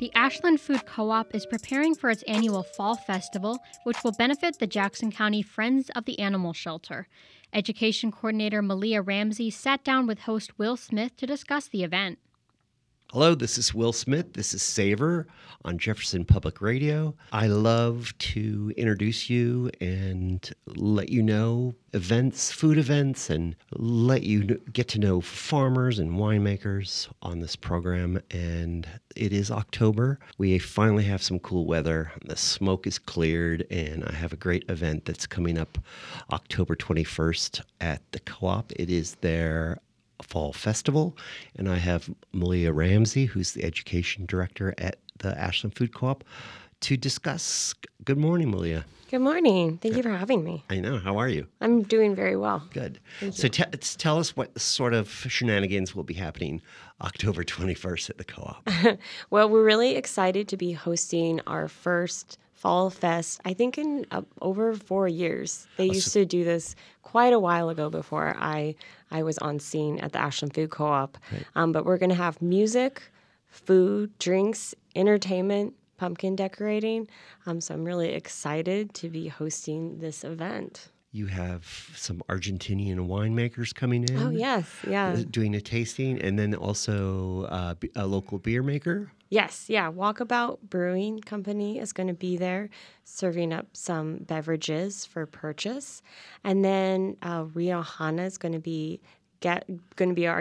The Ashland Food Co-op is preparing for its annual Fall Festival, which will benefit the Jackson County Friends of the Animal Shelter. Education Coordinator Mahlea Ramsey sat down with host Will Smith to discuss the event. Hello, this is Will Smith. This is Savor on Jefferson Public Radio. I love to introduce you and let you know events, food events, and let you get to know farmers and winemakers on this program. And it is October. We finally have some cool weather. The smoke is cleared, and I have a great event that's coming up October 21st at the co-op. It is their Fall Festival, and I have Mahlea Ramsey, who's the education director at the Ashland Food Co-op, to discuss. Good morning, Mahlea. Good morning. Thank you for having me. I know. How are you? I'm doing very well. Good. So tell us what sort of shenanigans will be happening October 21st at the co-op. Well, we're really excited to be hosting our first Fall Fest, I think in over 4 years. They used to do this quite a while ago before I was on scene at the Ashland Food Co-op. Right. But we're going to have music, food, drinks, entertainment, pumpkin decorating. So I'm really excited to be hosting this event. You have some Argentinian winemakers coming in. Oh, yes. Yeah. Doing a tasting, and then also a local beer maker. Yes. Yeah. Walkabout Brewing Company is going to be there serving up some beverages for purchase. And then Rio Hana is going to be our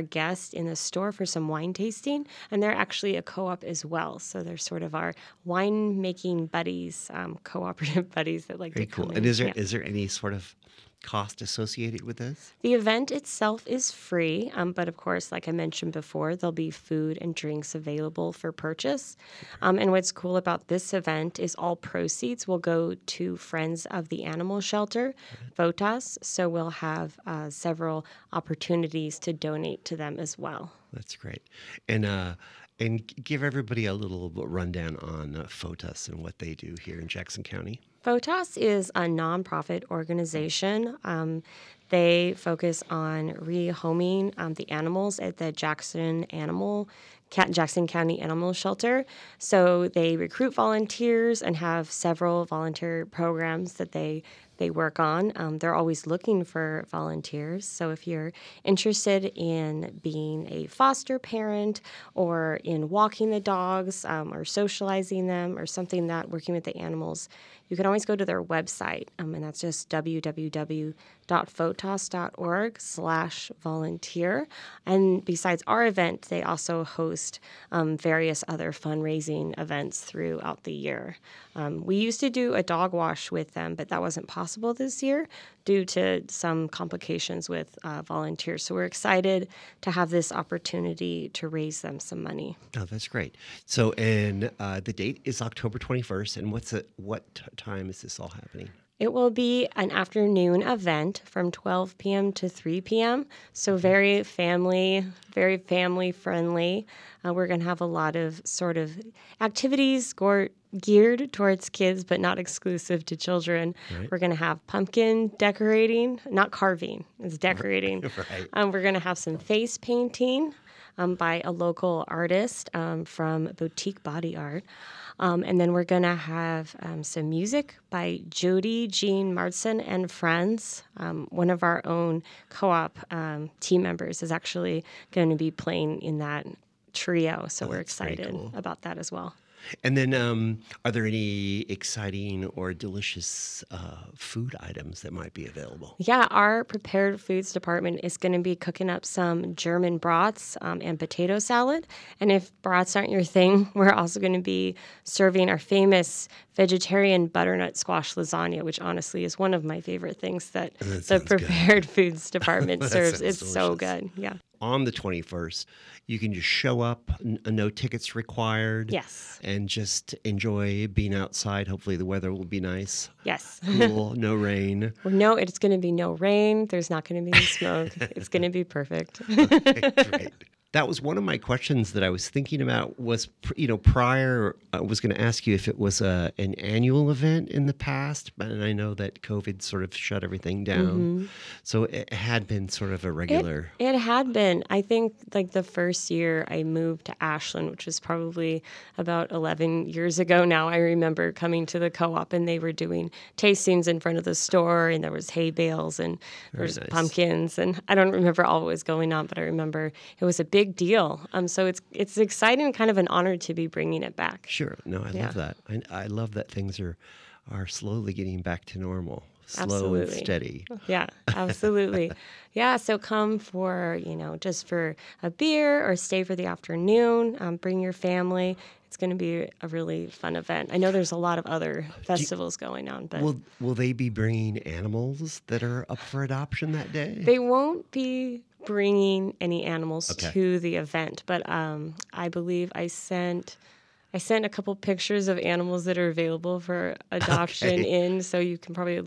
guest in the store for some wine tasting, and they're actually a co-op as well, so they're sort of our wine-making buddies, cooperative buddies that like to come in. And is there any sort of cost associated with this? The event itself is free, but of course, like I mentioned before, there'll be food and drinks available for purchase. And what's cool about this event is all proceeds will go to Friends of the Animal Shelter, FOTAS, so we'll have several opportunities to donate to them as well. That's great. And give everybody a little rundown on FOTAS and what they do here in Jackson County. FOTAS is a nonprofit organization. They focus on rehoming the animals at the Jackson County Animal Shelter. So they recruit volunteers and have several volunteer programs that they work on. They're always looking for volunteers. So if you're interested in being a foster parent or in walking the dogs or socializing them or something that working with the animals, you can always go to their website. And that's just www.fotas.org/volunteer. And besides our event, they also host various other fundraising events throughout the year. We used to do a dog wash with them, but that wasn't possible this year due to some complications with volunteers. So we're excited to have this opportunity to raise them some money. Oh, that's great. So, and the date is October 21st. And what time is this all happening? It will be an afternoon event from 12 p.m. to 3 p.m., so very family-friendly. We're going to have a lot of sort of activities geared towards kids but not exclusive to children. Right. We're going to have pumpkin decorating, not carving, it's decorating. Right. We're going to have some face painting by a local artist from Boutique Body Art. And then we're going to have some music by Jodi Jean Mardson and friends. One of our own co-op team members is actually going to be playing in that trio, so we're excited about that as well. And then are there any exciting or delicious food items that might be available? Yeah, our prepared foods department is going to be cooking up some German brats and potato salad. And if brats aren't your thing, we're also going to be serving our famous vegetarian butternut squash lasagna, which honestly is one of my favorite things that the prepared foods department serves. It's delicious. So good. Yeah. On the 21st, you can just show up, no tickets required. Yes. And just enjoy being outside. Hopefully the weather will be nice. Yes. Cool, no rain. Well, no, it's going to be no rain. There's not going to be any smoke. It's going to be perfect. Okay, great. that was one of my questions that I was thinking about was, you know, prior, I was going to ask you if it was an annual event in the past, but I know that COVID sort of shut everything down. Mm-hmm. So it had been sort of a regular. It had been. I think like the first year I moved to Ashland, which was probably about 11 years ago now, I remember coming to the co-op and they were doing tastings in front of the store and there was hay bales and there was pumpkins. And I don't remember all what was going on, but I remember it was a big deal. So it's exciting, kind of an honor to be bringing it back. Sure. No, I love that. I love that things are slowly getting back to normal. Slow and steady. Yeah, absolutely. Yeah, so come for, you know, just for a beer or stay for the afternoon. Bring your family. It's going to be a really fun event. I know there's a lot of other festivals going on. But will they be bringing animals that are up for adoption that day? They won't be bringing any animals to the event, but I believe I sent a couple pictures of animals that are available for adoption in, so you can probably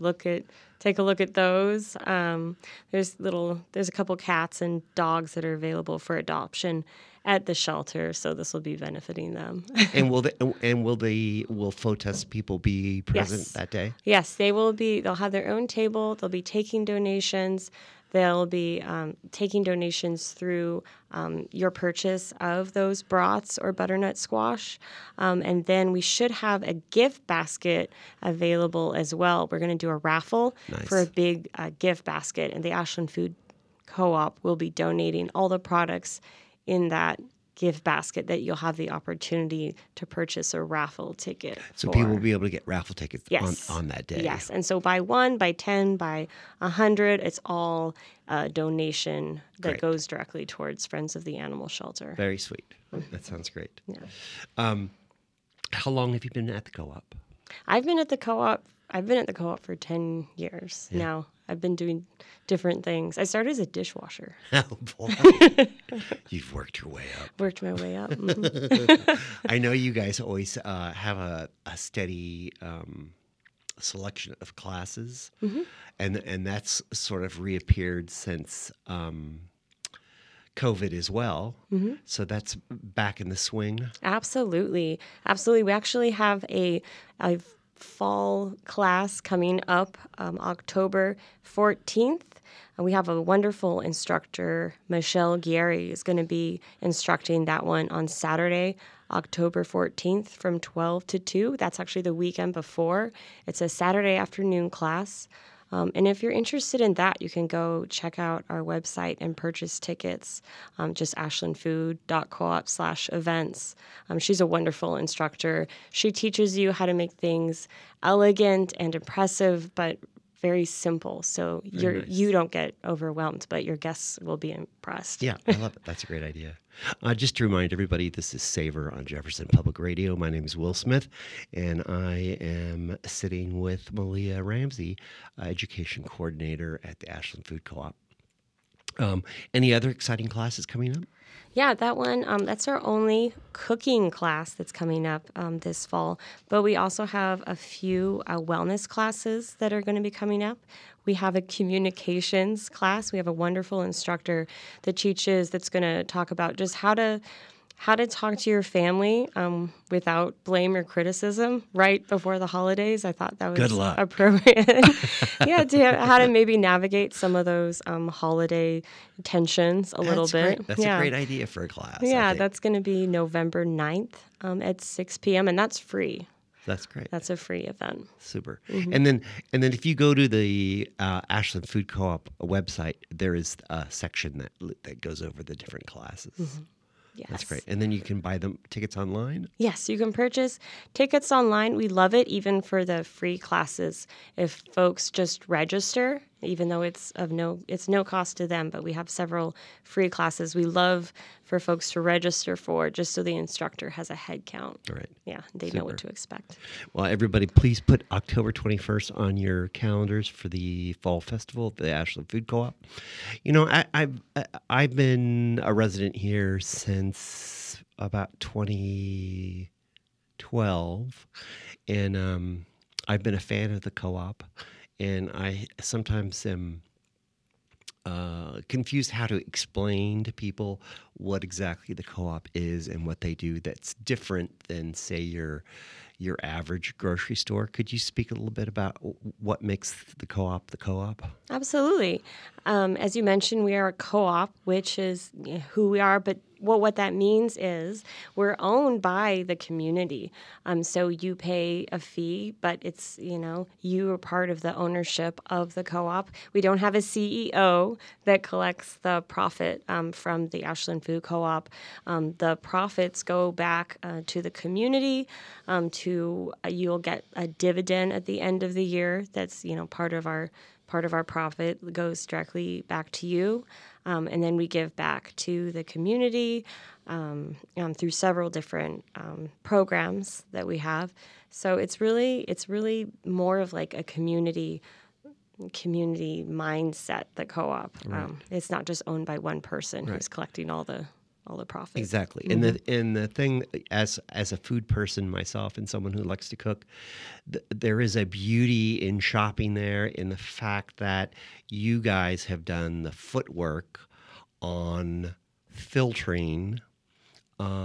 take a look at those. There's a couple cats and dogs that are available for adoption at the shelter, so this will be benefiting them. And will Fotest people be present that day? Yes, they will be. They'll have their own table. They'll be taking donations. They'll be taking donations through your purchase of those brats or butternut squash. And then we should have a gift basket available as well. We're going to do a raffle for a big gift basket. And the Ashland Food Co-op will be donating all the products in that gift basket that you'll have the opportunity to purchase a raffle ticket. So people will be able to get raffle tickets on that day. Yes, and so by 1, by 10, by 100, it's all a donation that goes directly towards Friends of the Animal Shelter. Very sweet. That sounds great. Yeah. How long have you been at the co-op? I've been at the co-op for 10 years now. I've been doing different things. I started as a dishwasher. Oh, boy. You've worked your way up. Worked my way up. I know you guys always have a steady selection of classes, and that's sort of reappeared since COVID as well. Mm-hmm. So that's back in the swing. Absolutely. Absolutely. We actually have a fall class coming up October 14th. We have a wonderful instructor, Michelle Geary, is going to be instructing that one on Saturday, October 14th from 12 to 2. That's actually the weekend before. It's a Saturday afternoon class. And if you're interested in that, you can go check out our website and purchase tickets, just ashlandfood.coop/events. She's a wonderful instructor. She teaches you how to make things elegant and impressive, but very simple. So you don't get overwhelmed, but your guests will be impressed. Yeah, I love it. That's a great idea. Just to remind everybody, this is Savor on Jefferson Public Radio. My name is Will Smith, and I am sitting with Mahlea Ramsey, Education Coordinator at the Ashland Food Co-op. Any other exciting classes coming up? Yeah, that one, that's our only cooking class that's coming up this fall. But we also have a few wellness classes that are going to be coming up. We have a communications class. We have a wonderful instructor that teaches that's going to talk about just how to talk to your family without blame or criticism right before the holidays. I thought that was appropriate. How to maybe navigate some of those holiday tensions a little bit. Great. That's a great idea for a class. Yeah, that's going to be November 9th at 6 p.m., and that's free. That's great. That's a free event. Super. Mm-hmm. And then if you go to the Ashland Food Co-op website, there is a section that goes over the different classes. Mm-hmm. Yes. That's great. And then you can buy them tickets online? Yes, you can purchase tickets online. We love it even for the free classes. If folks just register, even though it's no cost to them, but we have several free classes we love for folks to register for just so the instructor has a head count. Right. Yeah, they know what to expect. Well, everybody, please put October 21st on your calendars for the fall festival at the Ashland Food Co-op. You know, I've been a resident here since about 2012, and I've been a fan of the co-op. And I sometimes am confused how to explain to people what exactly the co-op is and what they do that's different than, say, your average grocery store. Could you speak a little bit about what makes the co-op the co-op? Absolutely. As you mentioned, we are a co-op, which is who we are, but what that means is we're owned by the community. So you pay a fee, but it's, you are part of the ownership of the co-op. We don't have a CEO that collects the profit from the Ashland Food Co-op. The profits go back to the community. You'll get a dividend at the end of the year. That's, part of our profit goes directly back to you. And then we give back to the community through several different programs that we have. So it's really more of like a community mindset, the co-op. Right. It's not just owned by one person Right. who's collecting all the profit. Exactly. Mm-hmm. And the thing, as a food person myself and someone who likes to cook, there is a beauty in shopping there, in the fact that you guys have done the footwork on filtering a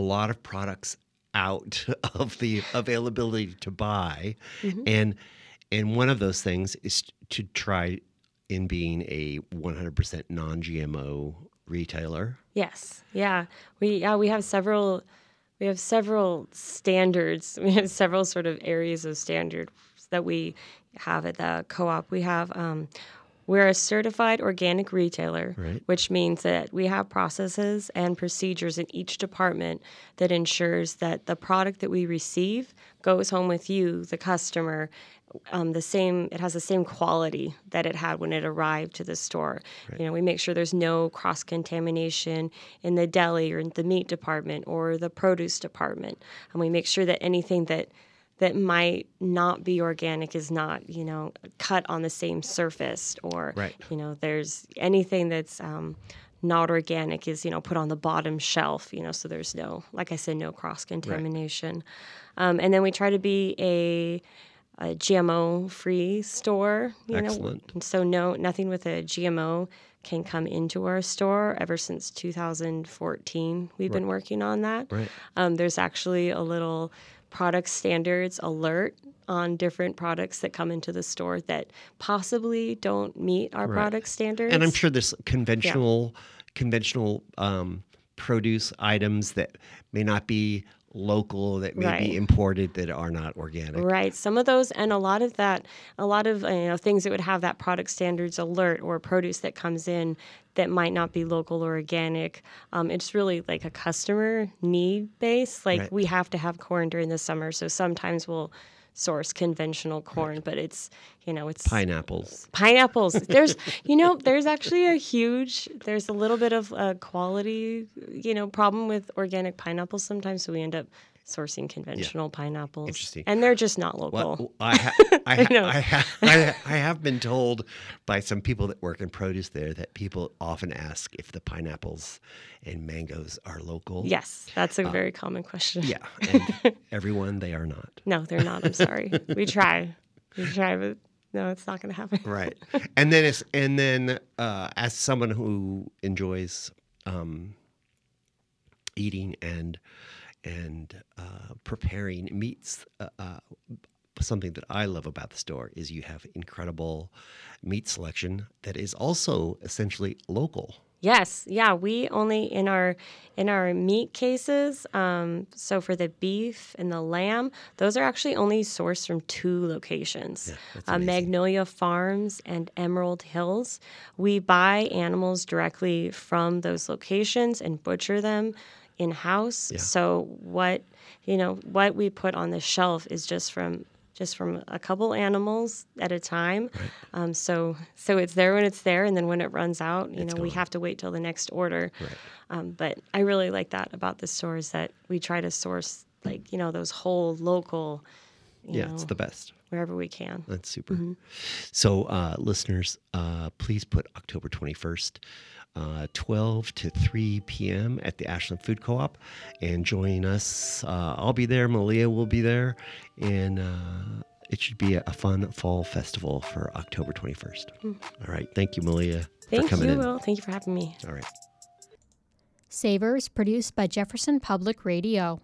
lot of products out of the availability to buy. Mm-hmm. And one of those things is to try in being a 100% non-GMO retailer. Yes. Yeah. We have several standards. We have several sort of areas of standards that we have at the co-op. We have we're a certified organic retailer, right, which means that we have processes and procedures in each department that ensures that the product that we receive goes home with you, the customer. It has the same quality that it had when it arrived to the store. Right. We make sure there's no cross-contamination in the deli or in the meat department or the produce department. And we make sure that anything that might not be organic is not, cut on the same surface or, right, there's anything that's not organic is, put on the bottom shelf, so there's no, like I said, no cross-contamination. Right. And then we try to be a GMO-free store, Excellent. And so nothing with a GMO can come into our store. Ever since 2014, we've Right. been working on that. Right. There's actually a little product standards alert on different products that come into the store that possibly don't meet our Right. product standards. And I'm sure there's conventional produce items that may not be local, that may Right. be imported, that are not organic. Right. Some of those, and a lot of things that would have that product standards alert or produce that comes in that might not be local or organic. It's really like a customer need base. Like Right. we have to have corn during the summer, so sometimes we'll source conventional corn, Right. but it's it's pineapples. There's actually there's a little bit of a quality problem with organic pineapples sometimes, so we end up sourcing conventional pineapples. Interesting. And they're just not local. Well, I have been told by some people that work in produce there that people often ask if the pineapples and mangoes are local. Yes, that's a very common question. Yeah, and everyone, they are not. No, they're not. I'm sorry. We try, but no, it's not going to happen. Right. And then as someone who enjoys eating and preparing meats, something that I love about the store is you have incredible meat selection that is also essentially local. Yes, yeah, we only in our meat cases, so for the beef and the lamb, those are actually only sourced from two locations, Magnolia Farms and Emerald Hills. We buy animals directly from those locations and butcher them in-house. Yeah. So what we put on the shelf is just from a couple animals at a time. Right. So it's there when it's there, and then when it runs out, we have to wait till the next order. Right. But I really like that about the store is that we try to source those whole local. It's the best. Wherever we can. That's super. Mm-hmm. So listeners, please put October 21st, 12 to 3 p.m. at the Ashland Food Co-op and join us. I'll be there. Mahlea will be there. And it should be a fun fall festival for October 21st. All right. Thank you, Mahlea, for coming in. Thank you, Will. Thank you for having me. All right. Savor is produced by Jefferson Public Radio.